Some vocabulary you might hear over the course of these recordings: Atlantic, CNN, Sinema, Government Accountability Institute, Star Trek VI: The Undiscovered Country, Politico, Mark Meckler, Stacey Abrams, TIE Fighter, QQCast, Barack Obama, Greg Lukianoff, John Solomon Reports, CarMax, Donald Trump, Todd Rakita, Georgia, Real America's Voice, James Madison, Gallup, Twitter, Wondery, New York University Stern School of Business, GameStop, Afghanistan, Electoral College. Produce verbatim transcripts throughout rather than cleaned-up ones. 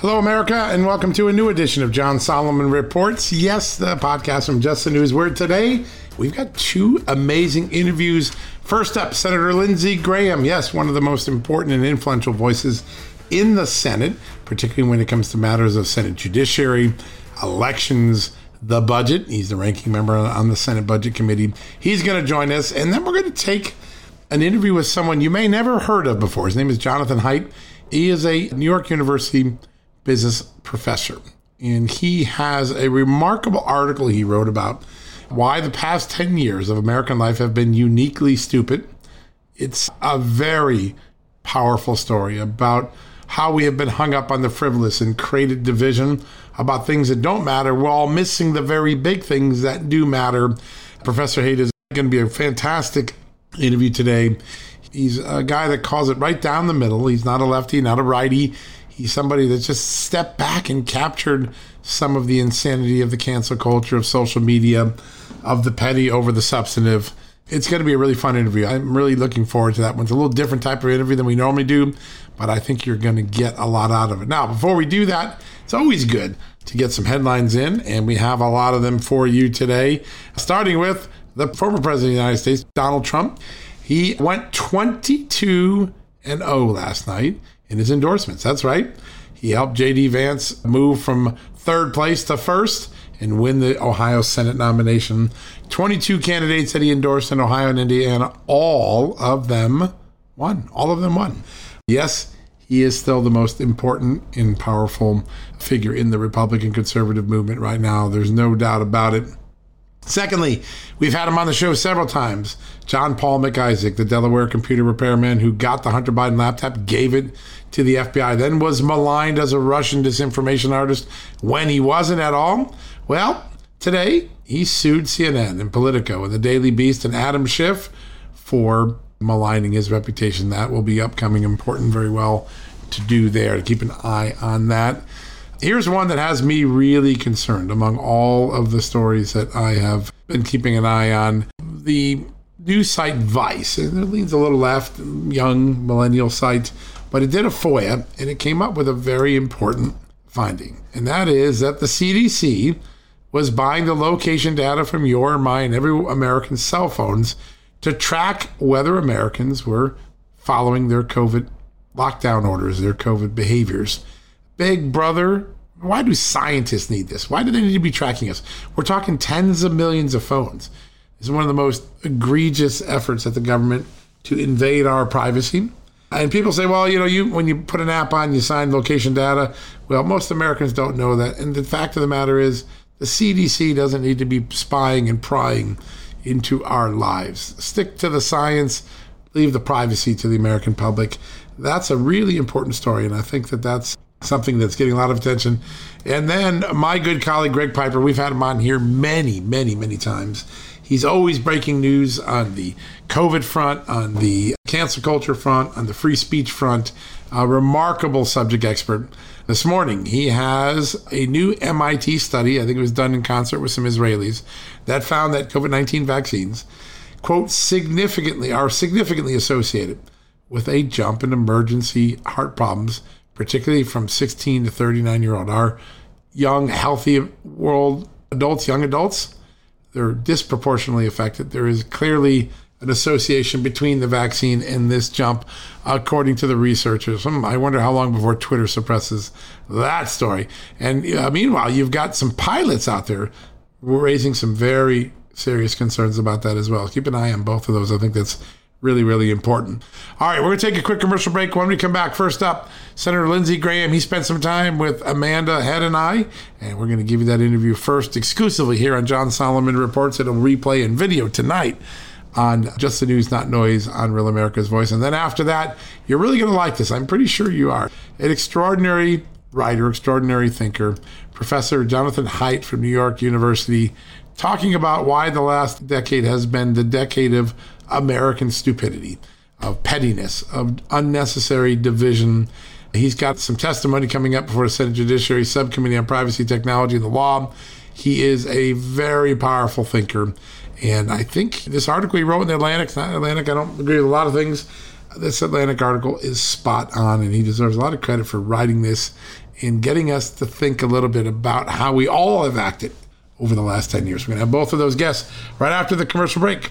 Hello, America, and welcome to a new edition of John Solomon Reports. Yes, the podcast from Just the News, where today we've got two amazing interviews. First up, Senator Lindsey Graham. Yes, one of the most important and influential voices in the Senate, particularly when it comes to matters of Senate judiciary, elections, the budget. He's the ranking member on the Senate Budget Committee. He's going to join us, and then we're going to take an interview with someone you may never heard of before. His name is Jonathan Haidt. He is a New York University business professor, and he has a remarkable article he wrote about why the past ten years of American life have been uniquely stupid. It's a very powerful story about how we have been hung up on the frivolous and created division about things that don't matter while missing the very big things that do matter. Professor Haidt is going to be a fantastic interview today. He's a guy that calls it right down the middle. He's not a lefty, not a righty. He's somebody that just stepped back and captured some of the insanity of the cancel culture, of social media, of the petty over the substantive. It's going to be a really fun interview. I'm really looking forward to that one. It's a little different type of interview than we normally do, but I think you're going to get a lot out of it. Now, before we do that, it's always good to get some headlines in, and we have a lot of them for you today, starting with the former president of the United States, Donald Trump. He went twenty-two and oh last night in his endorsements. That's right. He helped J D. Vance move from third place to first and win the Ohio Senate nomination. twenty-two candidates that he endorsed in Ohio and Indiana, all of them won. All of them won. Yes, he is still the most important and powerful figure in the Republican conservative movement right now. There's no doubt about it. Secondly, we've had him on the show several times. John Paul McIsaac, the Delaware computer repairman who got the Hunter Biden laptop, gave it to the F B I, then was maligned as a Russian disinformation artist when he wasn't at all. Well, today he sued C N N and Politico and the Daily Beast and Adam Schiff for maligning his reputation. That will be upcoming, important, very well to do there. Keep an eye on that. Here's one that has me really concerned among all of the stories that I have been keeping an eye on. The news site Vice, and it leans a little left, young millennial site, but it did a FOIA, and it came up with a very important finding. And that is that the C D C was buying the location data from your, my, and every American's cell phones to track whether Americans were following their COVID lockdown orders, their COVID behaviors. Big brother, why do scientists need this? Why do they need to be tracking us? We're talking tens of millions of phones. This is one of the most egregious efforts at the government to invade our privacy. And people say, well, you know, you when you put an app on, you sign location data. Well, most Americans don't know that. And the fact of the matter is the C D C doesn't need to be spying and prying into our lives. Stick to the science, leave the privacy to the American public. That's a really important story, and I think that that's something that's getting a lot of attention. And then my good colleague, Greg Piper, we've had him on here many, many, many times. He's always breaking news on the COVID front, on the cancel culture front, on the free speech front. A remarkable subject expert. This morning, he has a new M I T study, I think it was done in concert with some Israelis, that found that COVID nineteen vaccines, quote, significantly are significantly associated with a jump in emergency heart problems, particularly from sixteen to thirty-nine-year-old. Our young, healthy world adults, young adults, they're disproportionately affected. There is clearly an association between the vaccine and this jump, according to the researchers. I wonder how long before Twitter suppresses that story. And uh, meanwhile, you've got some pilots out there raising some very serious concerns about that as well. Keep an eye on both of those. I think that's really, really important. All right, we're going to take a quick commercial break. When we come back, first up, Senator Lindsey Graham. He spent some time with Amanda Head and I, and we're going to give you that interview first exclusively here on John Solomon Reports. It'll replay in video tonight on Just the News, Not Noise, on Real America's Voice. And then after that, you're really going to like this. I'm pretty sure you are. An extraordinary writer, extraordinary thinker, Professor Jonathan Haidt from New York University, talking about why the last decade has been the decade of American stupidity, of pettiness, of unnecessary division. He's got some testimony coming up before the Senate Judiciary Subcommittee on Privacy, Technology, and the Law. He is a very powerful thinker. And I think this article he wrote in the Atlantic, not Atlantic, I don't agree with a lot of things. This Atlantic article is spot on, and he deserves a lot of credit for writing this and getting us to think a little bit about how we all have acted over the last ten years. We're going to have both of those guests right after the commercial break.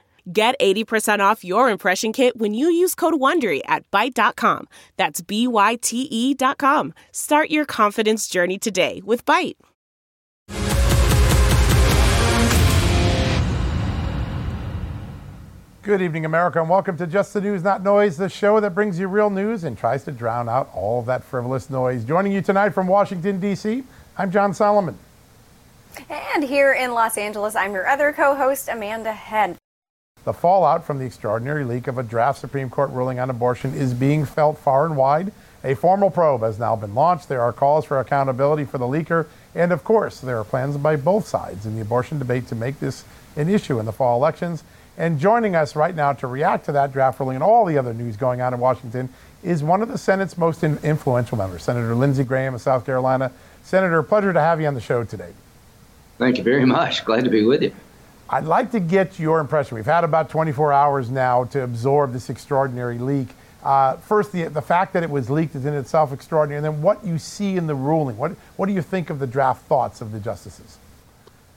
Get eighty percent off your impression kit when you use code WONDERY at byte dot com. That's B Y T E dot com. Start your confidence journey today with Byte. Good evening, America, and welcome to Just the News, Not Noise, the show that brings you real news and tries to drown out all of that frivolous noise. Joining you tonight from Washington, D C, I'm John Solomon. And here in Los Angeles, I'm your other co-host, Amanda Head. The fallout from the extraordinary leak of a draft Supreme Court ruling on abortion is being felt far and wide. A formal probe has now been launched. There are calls for accountability for the leaker. And of course, there are plans by both sides in the abortion debate to make this an issue in the fall elections. And joining us right now to react to that draft ruling and all the other news going on in Washington is one of the Senate's most influential members, Senator Lindsey Graham of South Carolina. Senator, pleasure to have you on the show today. Thank you very much. Glad to be with you. I'd like to get your impression. We've had about twenty-four hours now to absorb this extraordinary leak. Uh, first, the the fact that it was leaked is in itself extraordinary, and then what you see in the ruling. What what do you think of the draft thoughts of the justices?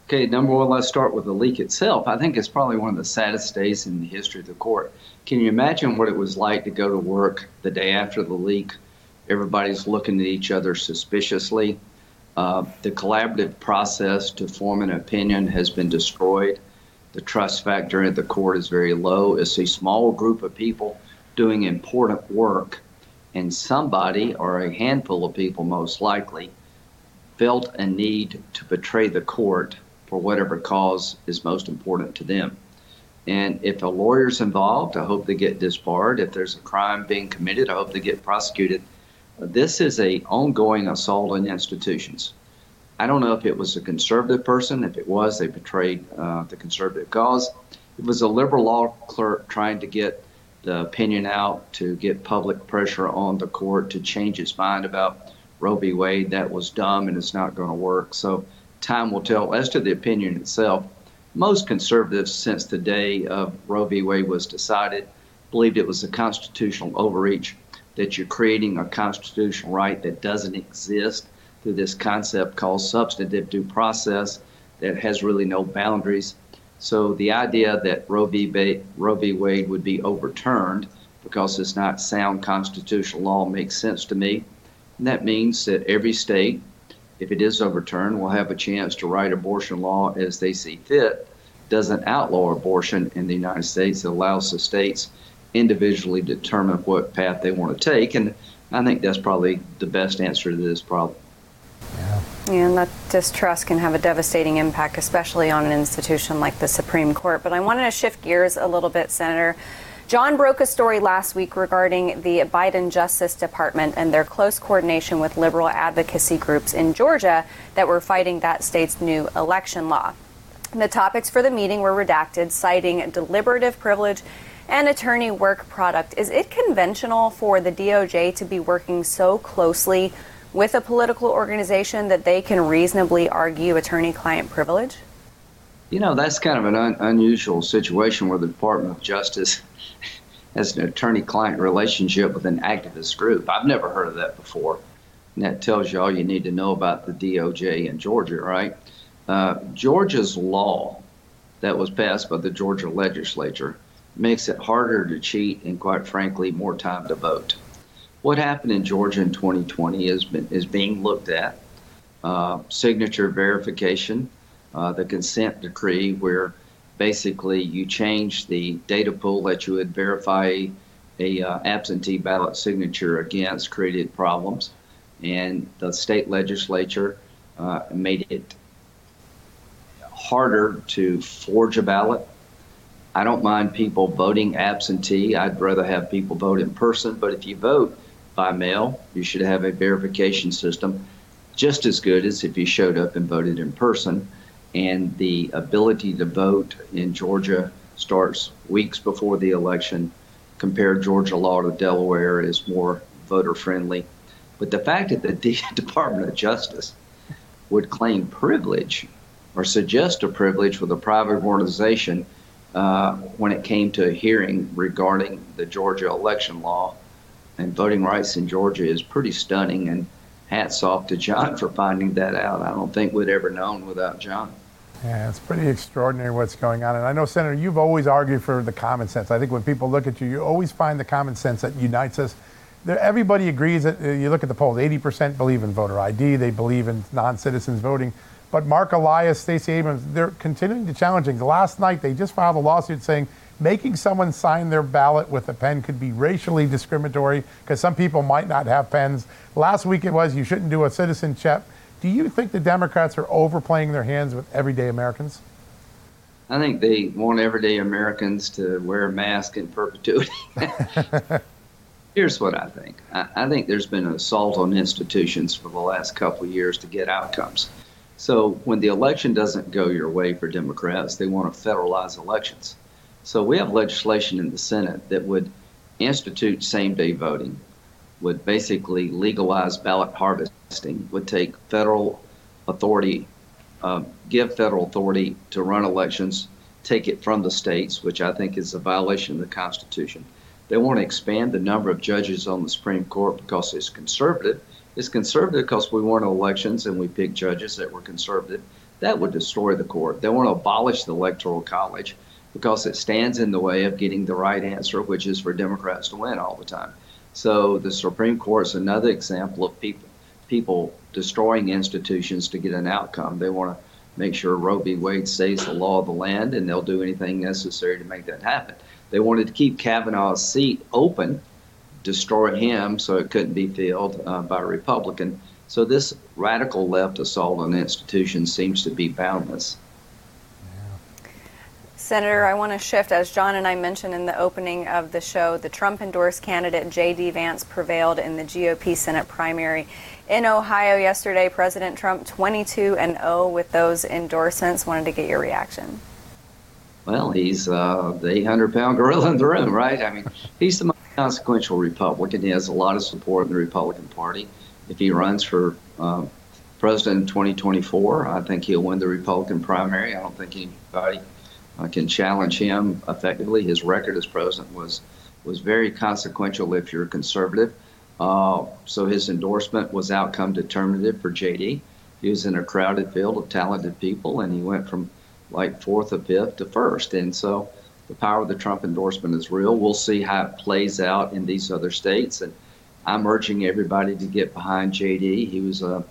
Okay, number one, let's start with the leak itself. I think it's probably one of the saddest days in the history of the court. Can you imagine what it was like to go to work the day after the leak? Everybody's looking at each other suspiciously. Uh, the collaborative process to form an opinion has been destroyed. The trust factor at the court is very low. It's a small group of people doing important work, and somebody, or a handful of people most likely, felt a need to betray the court for whatever cause is most important to them. And if a lawyer's involved, I hope they get disbarred. If there's a crime being committed, I hope they get prosecuted. This is a ongoing assault on institutions. I don't know if it was a conservative person. If it was, they betrayed uh, the conservative cause. It was a liberal law clerk trying to get the opinion out, to get public pressure on the court to change its mind about Roe v. Wade. That was dumb, and it's not going to work. So time will tell. As to the opinion itself, most conservatives since the day of Roe v. Wade was decided believed it was a constitutional overreach, that you're creating a constitutional right that doesn't exist through this concept called substantive due process that has really no boundaries. So the idea that Roe v. Ba- Roe v. Wade would be overturned because it's not sound constitutional law makes sense to me. And that means that every state, if it is overturned, will have a chance to write abortion law as they see fit. Doesn't outlaw abortion in the United States. It allows the states individually determine what path they want to take. And I think that's probably the best answer to this problem. Yeah. Yeah, and that distrust can have a devastating impact, especially on an institution like the Supreme Court. But I wanted to shift gears a little bit, Senator. John broke a story last week regarding the Biden Justice Department and their close coordination with liberal advocacy groups in Georgia that were fighting that state's new election law. The topics for the meeting were redacted, citing deliberative privilege and attorney work product. Is it conventional for the D O J to be working so closely with a political organization that they can reasonably argue attorney-client privilege? You know, that's kind of an un- unusual situation where the Department of Justice has an attorney-client relationship with an activist group. I've never heard of that before. And that tells you all you need to know about the D O J in Georgia, right? Uh, Georgia's law that was passed by the Georgia legislature makes it harder to cheat and, quite frankly, more time to vote. What happened in Georgia in twenty twenty is, been, is being looked at. Uh, signature verification, uh, the consent decree, where basically you change the data pool that you would verify a uh, absentee ballot signature against, created problems. And the state legislature uh, made it harder to forge a ballot. I don't mind people voting absentee. I'd rather have people vote in person. But if you vote by mail, you should have a verification system just as good as if you showed up and voted in person. And the ability to vote in Georgia starts weeks before the election. Compare Georgia law to Delaware is more voter friendly. But the fact that the Department of Justice would claim privilege or suggest a privilege with a private organization Uh, when it came to a hearing regarding the Georgia election law and voting rights in Georgia is pretty stunning, and hats off to John for finding that out. I don't think we'd ever known without John. Yeah, it's pretty extraordinary what's going on. And I know, Senator, you've always argued for the common sense. I think when people look at you, you always find the common sense that unites us. There, everybody agrees that uh, you look at the polls, eighty percent believe in voter I D, they believe in non-citizens voting. But Mark Elias, Stacey Abrams, they're continuing to challenge things. Last night, they just filed a lawsuit saying making someone sign their ballot with a pen could be racially discriminatory because some people might not have pens. Last week it was you shouldn't do a citizen check. Do you think the Democrats are overplaying their hands with everyday Americans? I think they want everyday Americans to wear a mask in perpetuity. Here's what I think. I, I think there's been an assault on institutions for the last couple of years to get outcomes. So when the election doesn't go your way for Democrats, they want to federalize elections. So we have legislation in the Senate that would institute same-day voting, would basically legalize ballot harvesting, would take federal authority, uh, give federal authority to run elections take it from the states, which I think is a violation of the Constitution. They want to expand the number of judges on the Supreme Court because it's conservative. It's conservative because we won elections and we picked judges that were conservative. That would destroy the court. They want to abolish the Electoral College because it stands in the way of getting the right answer, which is for Democrats to win all the time. So the Supreme Court is another example of people people destroying institutions to get an outcome. They want to make sure Roe v. Wade stays the law of the land, and they'll do anything necessary to make that happen. They wanted to keep Kavanaugh's seat open, destroy him so it couldn't be filled uh, by a Republican. So this radical left assault on institutions seems to be boundless. Senator, I want to shift, as John and I mentioned in the opening of the show, the Trump-endorsed candidate J D. Vance prevailed in the G O P Senate primary in Ohio yesterday. President Trump twenty-two and oh with those endorsements. Wanted to get your reaction. Well, he's uh, the eight hundred pound gorilla in the room, right? I mean, he's the most consequential Republican. He has a lot of support in the Republican Party. If he runs for uh, president in twenty twenty-four, I think he'll win the Republican primary. I don't think anybody uh, can challenge him effectively. His record as president was was very consequential if you're a conservative. Uh, so his endorsement was outcome determinative for J D. He was in a crowded field of talented people, and he went from like fourth or fifth to first. And so the power of the Trump endorsement is real. We'll see how it plays out in these other states. And I'm urging everybody to get behind J D. He was a,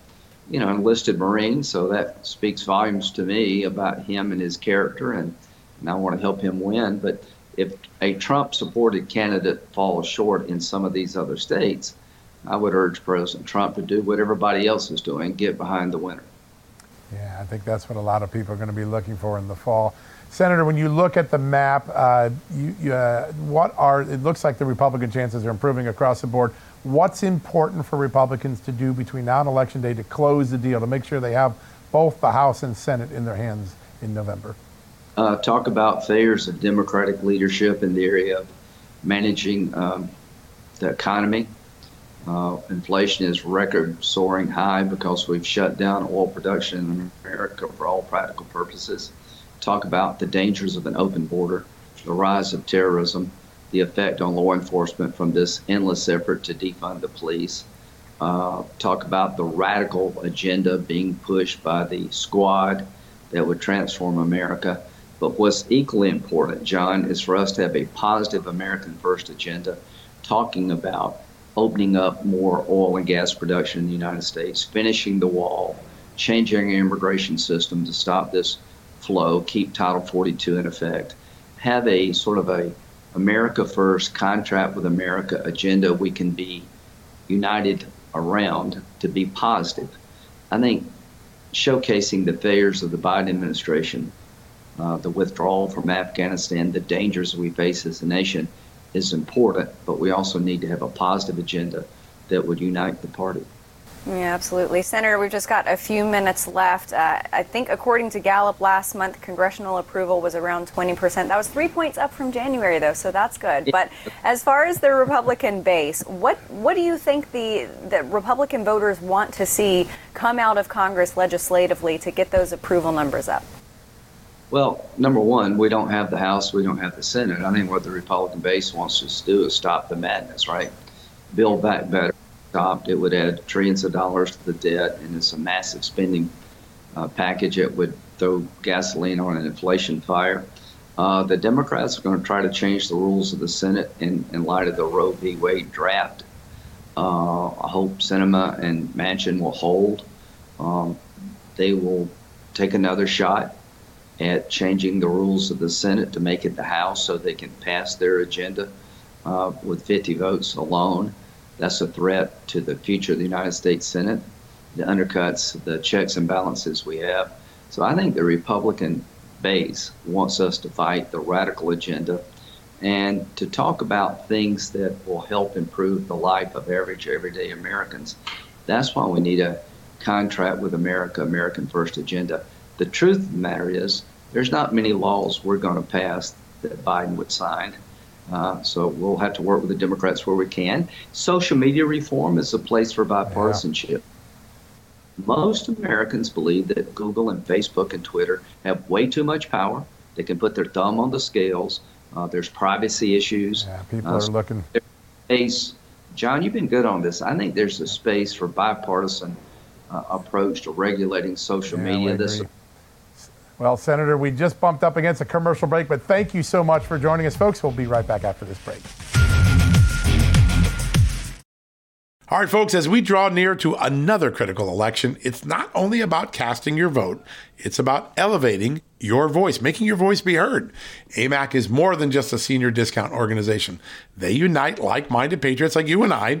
you know, enlisted Marine. So that speaks volumes to me about him and his character. And, and I want to help him win. But if a Trump supported candidate falls short in some of these other states, I would urge President Trump to do what everybody else is doing, get behind the winner. Yeah, I think that's what a lot of people are going to be looking for in the fall. Senator, when you look at the map, uh, you, you, uh, what are, it looks like the Republican chances are improving across the board. What's important for Republicans to do between now and Election Day to close the deal, to make sure they have both the House and Senate in their hands in November? Uh, talk about failures of Democratic leadership in the area of managing um, the economy. Uh, inflation is record soaring high because we've shut down oil production in America for all practical purposes. Talk about the dangers of an open border, the rise of terrorism, the effect on law enforcement from this endless effort to defund the police. Uh, talk about the radical agenda being pushed by the squad that would transform America. But what's equally important, John, is for us to have a positive American First agenda, talking about opening up more oil and gas production in the United States, finishing the wall, changing our immigration system to stop this flow, keep Title forty-two in effect, have a sort of a America First, contract with America agenda we can be united around to be positive. I think showcasing the failures of the Biden administration, uh, the withdrawal from Afghanistan, the dangers we face as a nation, is important, but we also need to have a positive agenda that would unite the party. Yeah, absolutely. Senator, we've just got a few minutes left. Uh, I think according to Gallup last month, congressional approval was around twenty percent. That was three points up from January, though, so that's good. But as far as the Republican base, what what do you think the, the Republican voters want to see come out of Congress legislatively to get those approval numbers up? Well, number one, we don't have the House, we don't have the Senate. I think what the Republican base wants us to do is stop the madness, right? Build back better. Stopped. It would add trillions of dollars to the debt, and it's a massive spending uh, package that would throw gasoline on an inflation fire. Uh, the Democrats are going to try to change the rules of the Senate in, in light of the Roe v. Wade draft. Uh, I hope Sinema and Manchin will hold. Um, they will take another shot at changing the rules of the Senate to make it the House so they can pass their agenda uh, with fifty votes alone. That's a threat to the future of the United States Senate, the undercuts, the checks and balances we have. So I think the Republican base wants us to fight the radical agenda and to talk about things that will help improve the life of average, everyday Americans. That's why we need a contract with America, American First agenda. The truth of the matter is, there's not many laws we're going to pass that Biden would sign. Uh, so we'll have to work with the Democrats where we can. Social media reform is a place for bipartisanship. Yeah. Most Americans believe that Google and Facebook and Twitter have way too much power They can put their thumb on the scales. Uh, there's privacy issues. Yeah, people uh, are looking. Space. John, you've been good on this. I think there's a space for bipartisan uh, approach to regulating social yeah, media. We this. Well, Senator, we just bumped up against a commercial break, but thank you so much for joining us, folks. We'll be right back after this break. All right, folks, as we draw near to another critical election, it's not only about casting your vote, it's about elevating your voice, making your voice be heard. A M A C is more than just a senior discount organization. They unite like-minded patriots like you and I,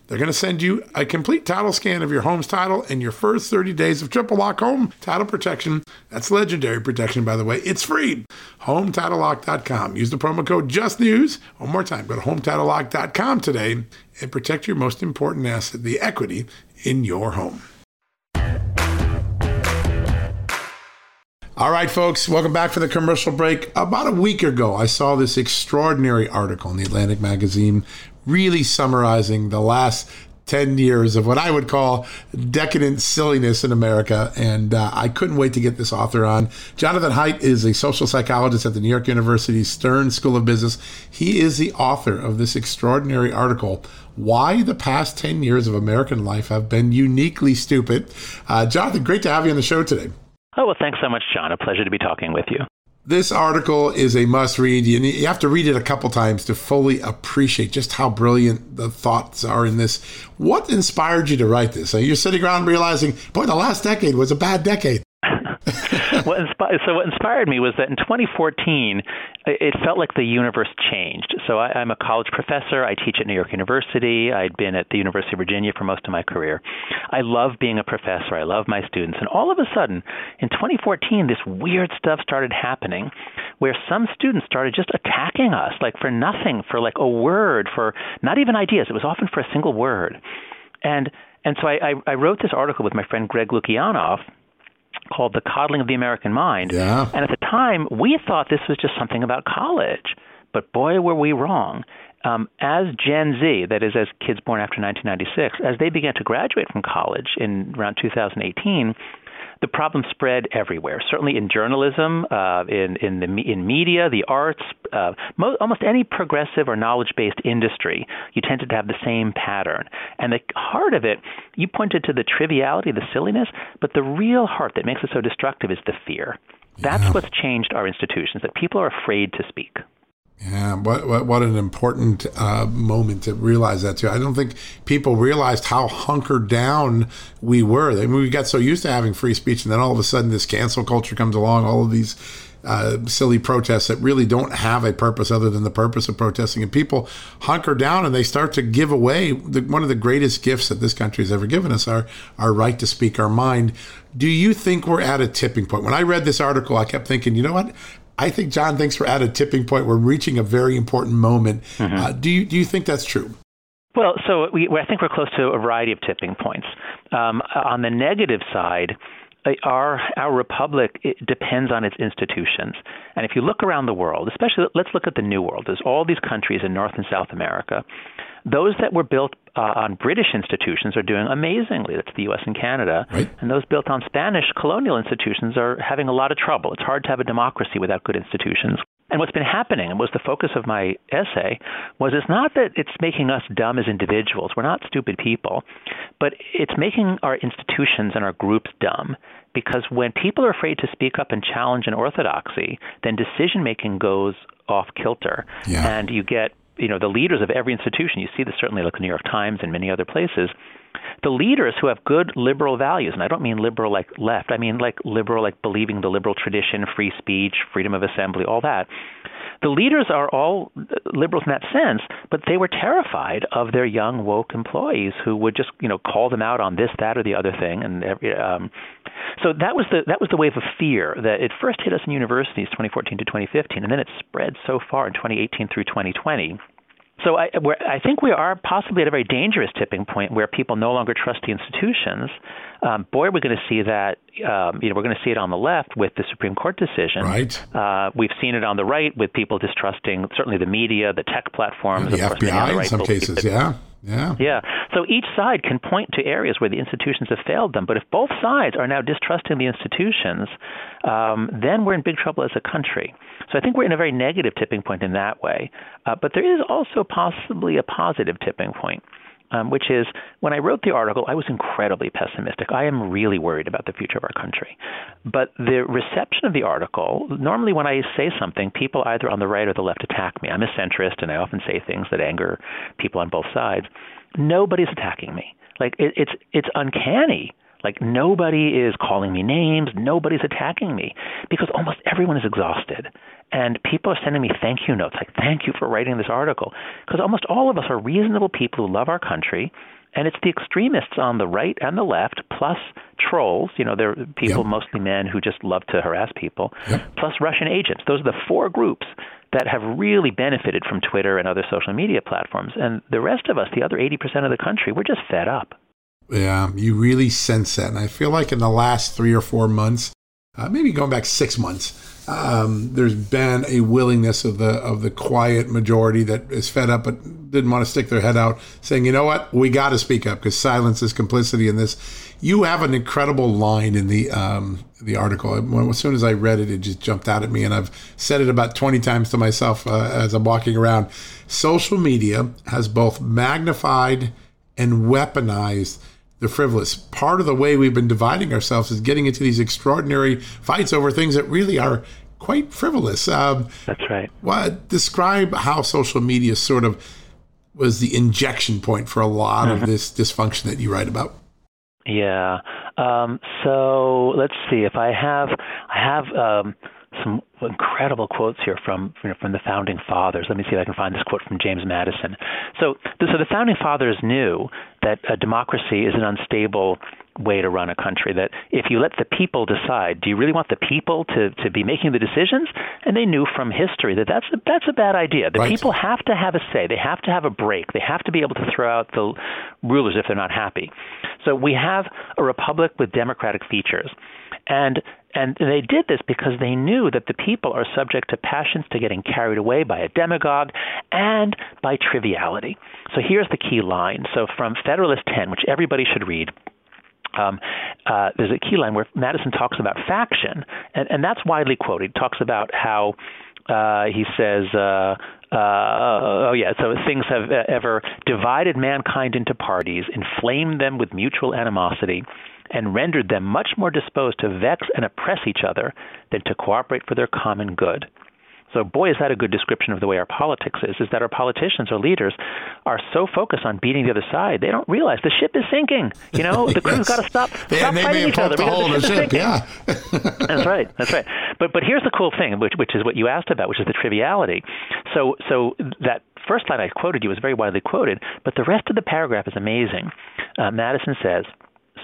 They're going to send you a complete title scan of your home's title and your first thirty days of triple lock home title protection. That's legendary protection, by the way. It's free. home title lock dot com. Use the promo code JUSTNEWS. One more time, go to home title lock dot com today and protect your most important asset, the equity in your home. All right, folks, welcome back for the commercial break. About a week ago, I saw this extraordinary article in the Atlantic magazine really summarizing the last ten years of what I would call decadent silliness in America. And uh, I couldn't wait to get this author on. Jonathan Haidt is a social psychologist at the New York University Stern School of Business. He is the author of this extraordinary article, Why the Past ten years of American Life Have Been Uniquely Stupid. Uh, Jonathan, great to have you on the show today. Oh, well, thanks so much, John. A pleasure to be talking with you. This article is a must-read. You have to read it a couple times to fully appreciate just how brilliant the thoughts are in this. What inspired you to write this? So you're sitting around realizing, boy, the last decade was a bad decade. What inspi- so what inspired me was that in twenty fourteen, it felt like the universe changed. So I, I'm a college professor. I teach at New York University. I'd been at the University of Virginia for most of my career. I love being a professor. I love my students. And all of a sudden, in twenty fourteen, this weird stuff started happening where some students started just attacking us, like for nothing, for like a word, for not even ideas. It was often for a single word. And and so I, I, I wrote this article with my friend Greg Lukianoff, called The Coddling of the American Mind. Yeah. And at the time, we thought this was just something about college. But boy, were we wrong. Um, as Gen Z, that is, as kids born after nineteen ninety-six, as they began to graduate from college in around two thousand eighteen, the problem spread everywhere, certainly in journalism, uh, in in the in media, the arts, uh, mo- almost any progressive or knowledge-based industry, you tended to have the same pattern. And the heart of it, you pointed to the triviality, the silliness, but the real heart that makes it so destructive is the fear. That's yeah. what's changed our institutions, that people are afraid to speak. Yeah, what, what what an important uh, moment to realize that, too. I don't think people realized how hunkered down we were. I mean, we got so used to having free speech, and then all of a sudden this cancel culture comes along, all of these uh, silly protests that really don't have a purpose other than the purpose of protesting. And people hunker down and they start to give away the, one of the greatest gifts that this country has ever given us, our, our right to speak our mind. Do you think we're at a tipping point? When I read this article, I kept thinking, you know what? I think John thinks we're at a tipping point. We're reaching a very important moment. Mm-hmm. Uh, do you do you think that's true? Well, so we, I think we're close to a variety of tipping points. Um, on the negative side, our our republic it depends on its institutions. And if you look around the world, especially let's look at the New World, there's all these countries in North and South America. Those that were built uh, on British institutions are doing amazingly. That's the U S and Canada. Right. And those built on Spanish colonial institutions are having a lot of trouble. It's hard to have a democracy without good institutions. And what's been happening, and was the focus of my essay, was it's not that it's making us dumb as individuals. We're not stupid people. But it's making our institutions and our groups dumb. Because when people are afraid to speak up and challenge an orthodoxy, then decision-making goes off kilter. Yeah. And you get... you know, the leaders of every institution, you see this certainly like the New York Times and many other places, the leaders who have good liberal values, and I don't mean liberal like left, I mean like liberal like believing the liberal tradition, free speech, freedom of assembly, all that. The leaders are all liberals in that sense, but they were terrified of their young woke employees who would just, you know, call them out on this, that, or the other thing. And every, um, so that was the that was the wave of fear that it first hit us in universities, twenty fourteen to twenty fifteen, and then it spread so far in twenty eighteen through twenty twenty. So I, we're, I think we are possibly at a very dangerous tipping point where people no longer trust the institutions. Um, boy, we're going to see that. Um, you know, we're going to see it on the left with the Supreme Court decision. Right. Uh, we've seen it on the right with people distrusting certainly the media, the tech platforms, and the of F B I course, on the right, in some cases. The, yeah. Yeah. Yeah. So each side can point to areas where the institutions have failed them. But if both sides are now distrusting the institutions, um, then we're in big trouble as a country. So I think we're in a very negative tipping point in that way. Uh, but there is also possibly a positive tipping point, um, which is when I wrote the article, I was incredibly pessimistic. I am really worried about the future of our country. But the reception of the article, normally when I say something, people either on the right or the left attack me. I'm a centrist, and I often say things that anger people on both sides. Nobody's attacking me. Like it, it's it's uncanny. Like nobody is calling me names. Nobody's attacking me because almost everyone is exhausted. And people are sending me thank you notes, like thank you for writing this article. Because almost all of us are reasonable people who love our country. And it's the extremists on the right and the left, plus trolls, you know, they're people, yep. mostly men, who just love to harass people, yep. plus Russian agents. Those are the four groups that have really benefited from Twitter and other social media platforms. And the rest of us, the other eighty percent of the country, we're just fed up. Yeah, you really sense that. And I feel like in the last three or four months, uh, maybe going back six months, um, there's been a willingness of the of the quiet majority that is fed up but didn't want to stick their head out, saying, you know what, we got to speak up because silence is complicity in this. You have an incredible line in the um, the article. As soon as I read it, it just jumped out at me, and I've said it about twenty times to myself uh, as I'm walking around. Social media has both magnified and weaponized the frivolous. Part of the way we've been dividing ourselves is getting into these extraordinary fights over things that really are quite frivolous. Um, That's right. Well, describe how social media sort of was the injection point for a lot mm-hmm. of this dysfunction that you write about. Yeah. Um, so let's see if I have, I have um, some incredible quotes here from you know, from the founding fathers. Let me see if I can find this quote from James Madison. So, so the founding fathers knew that a democracy is an unstable way to run a country, that if you let the people decide, do you really want the people to, to be making the decisions? And they knew from history that that's a, that's a bad idea. The right. people have to have a say. They have to have a break. They have to be able to throw out the rulers if they're not happy. So we have a republic with democratic features. And and they did this because they knew that the people are subject to passions, to getting carried away by a demagogue, and by triviality. So here's the key line. So from Federalist ten, which everybody should read, Um, uh, there's a key line where Madison talks about faction, and, and that's widely quoted. He talks about how uh, he says, uh, uh, oh yeah, so things have ever divided mankind into parties, inflamed them with mutual animosity, and rendered them much more disposed to vex and oppress each other than to cooperate for their common good. So boy, is that a good description of the way our politics is, is that our politicians or leaders are so focused on beating the other side, they don't realize the ship is sinking. You know, the crew's yes. got to stop, stop yeah, fighting each other. The the ship, yeah. That's right. That's right. But but here's the cool thing, which which is what you asked about, which is the triviality. So so that first line I quoted you was very widely quoted, but the rest of the paragraph is amazing. Uh, Madison says,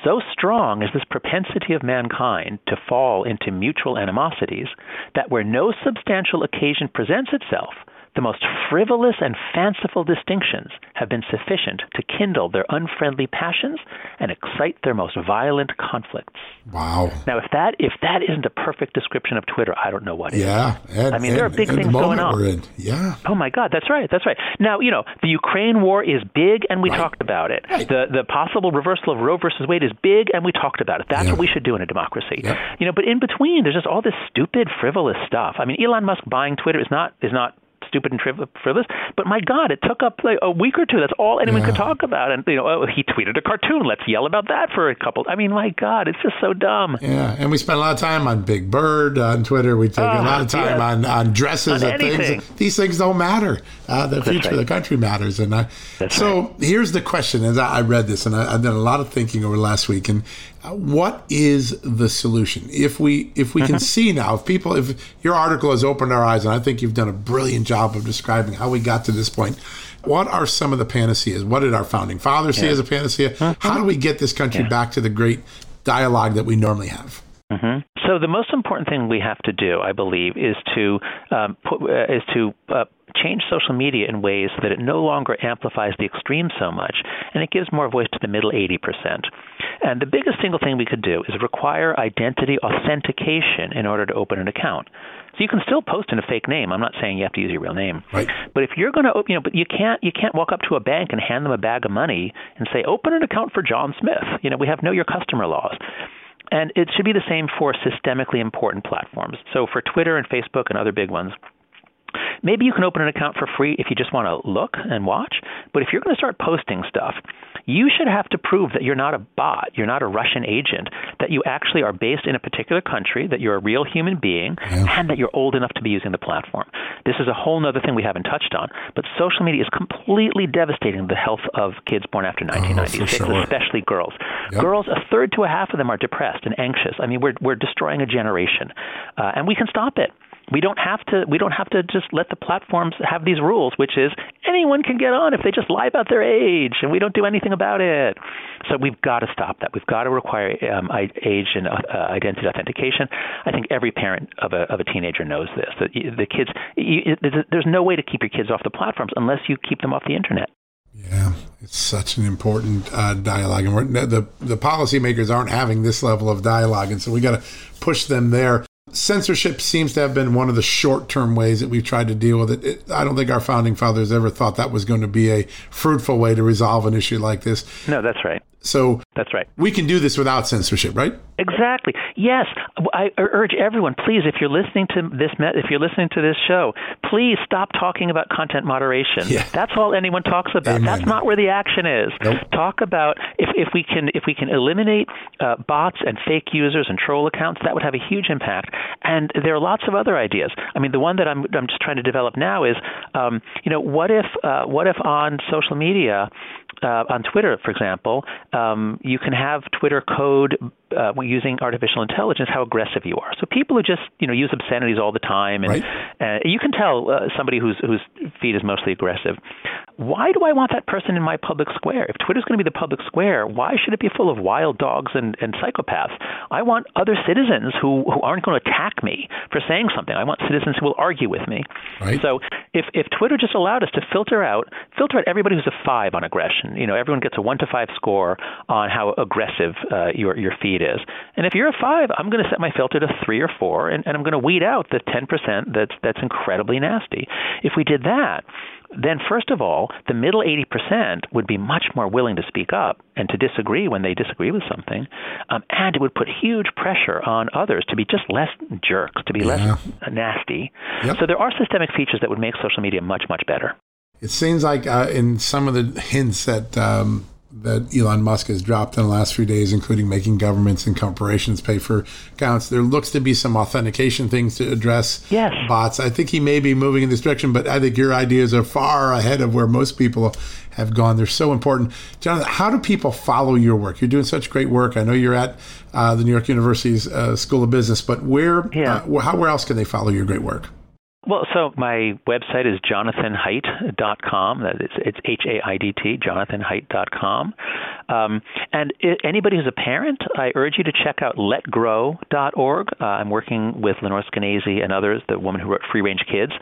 "So strong is this propensity of mankind to fall into mutual animosities that where no substantial occasion presents itself, the most frivolous and fanciful distinctions have been sufficient to kindle their unfriendly passions and excite their most violent conflicts." Wow. Now, if that if that isn't a perfect description of Twitter, I don't know what is. Yeah. And, I mean, and, there are big things going on. We're in. Yeah. Oh, my God. That's right. That's right. Now, you know, the Ukraine war is big, and we right. talked about it. Right. The the possible reversal of Roe versus Wade is big, and we talked about it. That's yeah. what we should do in a democracy. Yeah. You know, but in between, there's just all this stupid, frivolous stuff. I mean, Elon Musk buying Twitter is not is not... stupid and frivolous, but my God, it took up like a week or two. That's all anyone yeah. could talk about. And, you know, oh, he tweeted a cartoon. Let's yell about that for a couple. I mean, my God, it's just so dumb. Yeah, and we spent a lot of time on Big Bird on Twitter. We take uh, a lot of time yeah. on, on dresses on and anything. Things. These things don't matter. Uh, the That's future right. of the country matters. And I, so right. here's the question. As I read this, and I, I've done a lot of thinking over the last week, and what is the solution? If we if we mm-hmm. can see now, if people, if your article has opened our eyes, and I think you've done a brilliant job of describing how we got to this point. What are some of the panaceas? What did our founding fathers yeah. see as a panacea? Mm-hmm. How do we get this country yeah. back to the great dialogue that we normally have? Mm-hmm. So the most important thing we have to do, I believe, is to um, put, uh, is to uh, change social media in ways that it no longer amplifies the extreme so much, and it gives more voice to the middle eighty percent. And the biggest single thing we could do is require identity authentication in order to open an account. So you can still post in a fake name. I'm not saying you have to use your real name. Right. But if you're going to, you know, but you can't, you can't walk up to a bank and hand them a bag of money and say, open an account for John Smith. You know, we have know your customer laws. And it should be the same for systemically important platforms. So for Twitter and Facebook and other big ones, maybe you can open an account for free if you just want to look and watch. But if you're going to start posting stuff, you should have to prove that you're not a bot, you're not a Russian agent, that you actually are based in a particular country, that you're a real human being, yeah. and that you're old enough to be using the platform. This is a whole other thing we haven't touched on, but social media is completely devastating the health of kids born after nineteen ninety-six, oh, sure. especially girls. Yep. Girls, a third to a half of them are depressed and anxious. I mean, we're we're destroying a generation, uh, and we can stop it. We don't have to. We don't have to just let the platforms have these rules, which is anyone can get on if they just lie about their age, and we don't do anything about it. So we've got to stop that. We've got to require um, age and uh, identity authentication. I think every parent of a of a teenager knows this. That the kids, you, there's no way to keep your kids off the platforms unless you keep them off the internet. Yeah, it's such an important uh, dialogue, and we're, the the policymakers aren't having this level of dialogue, and so we got to push them there. Censorship seems to have been one of the short-term ways that we've tried to deal with it. it. I don't think our founding fathers ever thought that was going to be a fruitful way to resolve an issue like this. No, that's right. So that's right. We can do this without censorship, right? Exactly. Yes, I urge everyone, please, if you're listening to this, if you're listening to this show, please stop talking about content moderation. Yeah. That's all anyone talks about. Amen. That's not where the action is. Nope. Talk about if, if we can if we can eliminate uh, bots and fake users and troll accounts, that would have a huge impact. And there are lots of other ideas. I mean, the one that I'm I'm just trying to develop now is, um, you know, what if uh, what if on social media, uh, on Twitter, for example. Um, you can have Twitter code uh, when using artificial intelligence how aggressive you are. So people who just you know use obscenities all the time, and right. uh, you can tell uh, somebody whose whose feed is mostly aggressive. Why do I want that person in my public square? If Twitter's going to be the public square, why should it be full of wild dogs and, and psychopaths? I want other citizens who, who aren't going to attack me for saying something. I want citizens who will argue with me. Right. So if if Twitter just allowed us to filter out filter out everybody who's a five on aggression, you know, everyone gets a one to five score on how aggressive uh, your your feed is. And if you're a five, I'm going to set my filter to three or four, and, and I'm going to weed out the ten percent that's that's incredibly nasty. If we did that, then first of all, the middle eighty percent would be much more willing to speak up and to disagree when they disagree with something. Um, and it would put huge pressure on others to be just less jerks, to be yeah. less nasty. Yep. So there are systemic features that would make social media much, much better. It seems like uh, in some of the hints that um, that Elon Musk has dropped in the last few days, including making governments and corporations pay for accounts. There looks to be some authentication things to address yes. bots. I think he may be moving in this direction, but I think your ideas are far ahead of where most people have gone. They're so important. Jonathan, how do people follow your work? You're doing such great work. I know you're at uh, the New York University's uh, School of Business, but where, yeah. uh, how, where else can they follow your great work? Well, so my website is jonathan haidt dot com. That is, it's H A I D T, jonathan haidt dot com. Um, and it, anybody who's a parent, I urge you to check out let grow dot org. Uh, I'm working with Lenore Skenazy and others, the woman who wrote Free Range Kids,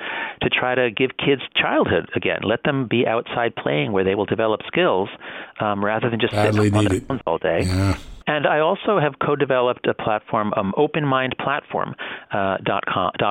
to try to give kids childhood again. Let them be outside playing where they will develop skills um, rather than just Badly sit on their phones all day. Yeah. And I also have co-developed a platform, um, open mind platform dot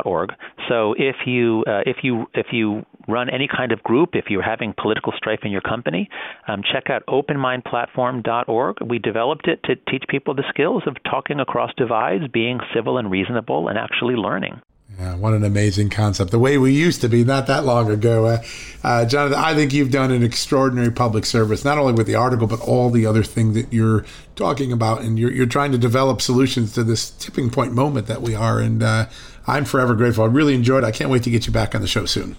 org. So if you uh, if you if you run any kind of group, if you're having political strife in your company, um, check out open mind platform dot org. We developed it to teach people the skills of talking across divides, being civil and reasonable, and actually learning. Yeah, what an amazing concept. The way we used to be not that long ago. Uh, uh, Jonathan, I think you've done an extraordinary public service, not only with the article, but all the other things that you're talking about. And you're, you're trying to develop solutions to this tipping point moment that we are. And uh, I'm forever grateful. I really enjoyed it. I can't wait to get you back on the show soon.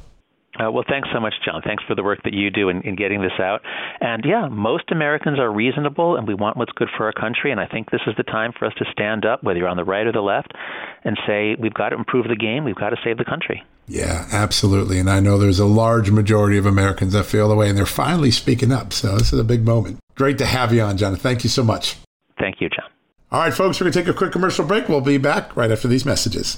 Uh, well, thanks so much, John. Thanks for the work that you do in, in getting this out. And yeah, most Americans are reasonable and we want what's good for our country. And I think this is the time for us to stand up, whether you're on the right or the left, and say, we've got to improve the game. We've got to save the country. Yeah, absolutely. And I know there's a large majority of Americans that feel the way, and they're finally speaking up. So this is a big moment. Great to have you on, John. Thank you so much. Thank you, John. All right, folks, we're going to take a quick commercial break. We'll be back right after these messages.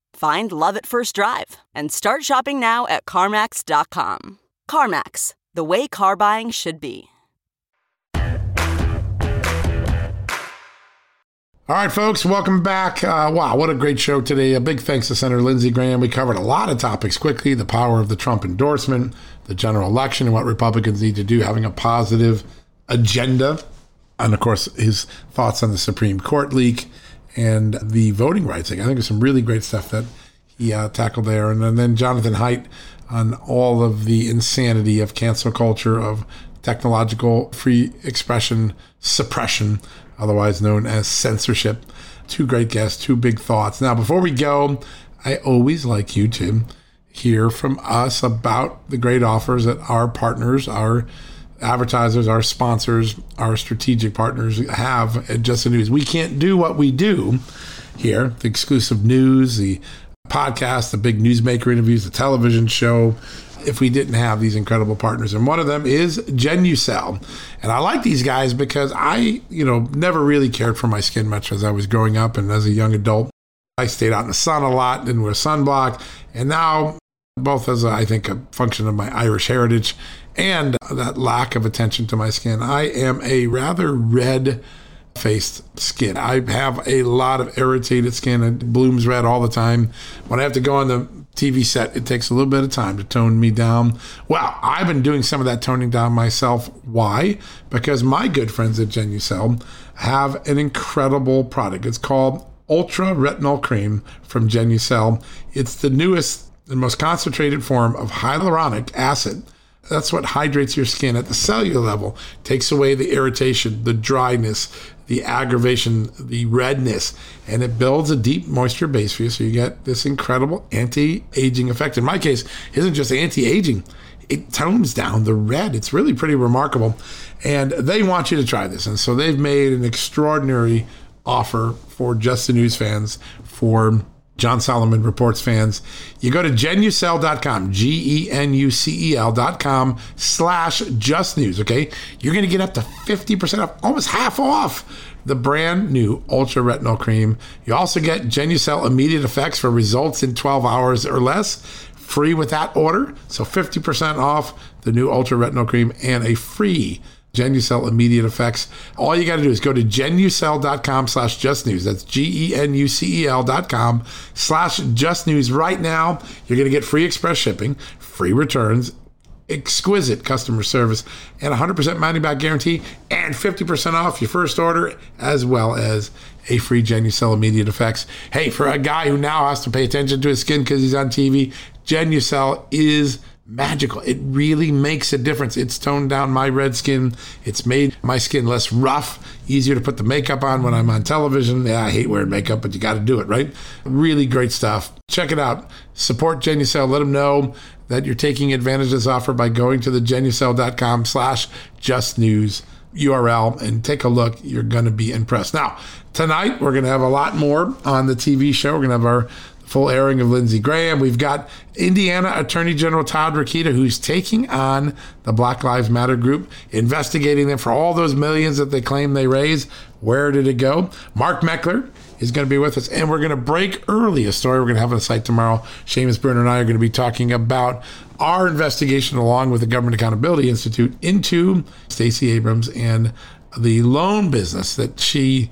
Find love at first drive and start shopping now at CarMax dot com. CarMax, the way car buying should be. All right, folks, welcome back. Uh, wow, what a great show today. A big thanks to Senator Lindsey Graham. We covered a lot of topics quickly, the power of the Trump endorsement, the general election, and what Republicans need to do, having a positive agenda, and, of course, his thoughts on the Supreme Court leak and the voting rights thing. I think there's some really great stuff that he uh, tackled there. And, and then Jonathan Haidt on all of the insanity of cancel culture, of technological free expression suppression, otherwise known as censorship. Two great guests, two big thoughts. Now, before we go, I always like you to hear from us about the great offers that our partners, our advertisers, our sponsors, our strategic partners have at Just the News. We can't do what we do here, the exclusive news, the podcast, the big newsmaker interviews, the television show, if we didn't have these incredible partners. And one of them is GenuCell. And I like these guys because I, you know, never really cared for my skin much as I was growing up and as a young adult. I stayed out in the sun a lot, didn't wear sunblock. And now, both as, a, I think, a function of my Irish heritage and that lack of attention to my skin, I am a rather red-faced skin. I have a lot of irritated skin. It blooms red all the time. When I have to go on the T V set, it takes a little bit of time to tone me down. Well, I've been doing some of that toning down myself. Why? Because my good friends at GenuCell have an incredible product. It's called Ultra Retinol Cream from GenuCell. It's the newest and most concentrated form of hyaluronic acid. That's what hydrates your skin at the cellular level, takes away the irritation, the dryness, the aggravation, the redness, and it builds a deep moisture base for you, so you get this incredible anti-aging effect. In my case, it isn't just anti-aging, it tones down the red. It's really pretty remarkable. And they want you to try this. And so they've made an extraordinary offer for Just the News fans, for John Solomon Reports fans. You go to Genu Cell dot com, G E N U C E L dot com slash Just News, okay? You're going to get up to fifty percent off, almost half off the brand new Ultra Retinol Cream. You also get GenuCell Immediate Effects for results in twelve hours or less, free with that order. So fifty percent off the new Ultra Retinol Cream and a free GenuCell Immediate Effects. All you got to do is go to Genu Cell dot com slash Just News. That's G E N U C E L dot com slash Just News right now. You're going to get free express shipping, free returns, exquisite customer service, and one hundred percent money back guarantee, and fifty percent off your first order, as well as a free GenuCell Immediate Effects. Hey, for a guy who now has to pay attention to his skin because he's on T V, GenuCell is magical. It really makes a difference. It's toned down my red skin. It's made my skin less rough, easier to put the makeup on when I'm on television. Yeah, I hate wearing makeup, but you got to do it, right? Really great stuff. Check it out. Support GenuCell. Let them know that you're taking advantage of this offer by going to the Genu Cell dot com slash Just News U R L and take a look. You're going to be impressed. Now, tonight, we're going to have a lot more on the T V show. We're going to have our full airing of Lindsey Graham. We've got Indiana Attorney General Todd Rakita, who's taking on the Black Lives Matter group, investigating them for all those millions that they claim they raised. Where did it go? Mark Meckler is going to be with us, and we're going to break early a story we're going to have on the site tomorrow. Seamus Bruner and I are going to be talking about our investigation, along with the Government Accountability Institute, into Stacey Abrams and the loan business that she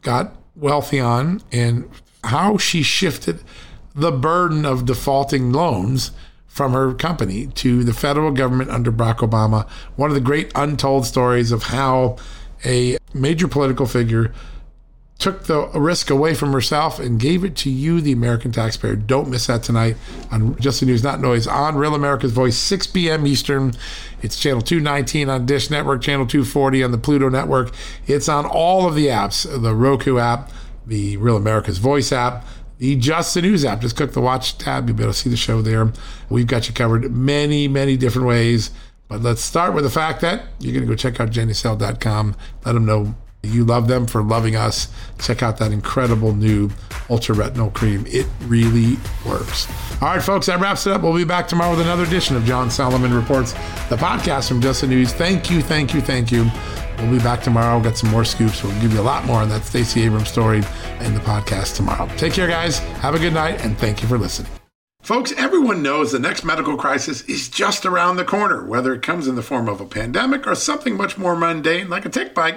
got wealthy on, and how she shifted the burden of defaulting loans from her company to the federal government under Barack Obama. One of the great untold stories of how a major political figure took the risk away from herself and gave it to you, the American taxpayer. Don't miss that tonight on Just the News, Not Noise, on Real America's Voice, six p.m. Eastern. It's channel two nineteen on Dish Network, channel two forty on the Pluto Network. It's on all of the apps, the Roku app, the Real America's Voice app, the Just the News app. Just click the Watch tab. You'll be able to see the show there. We've got you covered many, many different ways. But let's start with the fact that you're going to go check out Genu Cell dot com. Let them know you love them for loving us. Check out that incredible new Ultra Retinol Cream. It really works. All right, folks, that wraps it up. We'll be back tomorrow with another edition of John Solomon Reports, the podcast from Just the News. Thank you, thank you, thank you. We'll be back tomorrow. We've got some more scoops. We'll give you a lot more on that Stacey Abrams story in the podcast tomorrow. Take care, guys. Have a good night, and thank you for listening. Folks, everyone knows the next medical crisis is just around the corner, whether it comes in the form of a pandemic or something much more mundane like a tick bite.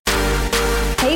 Hey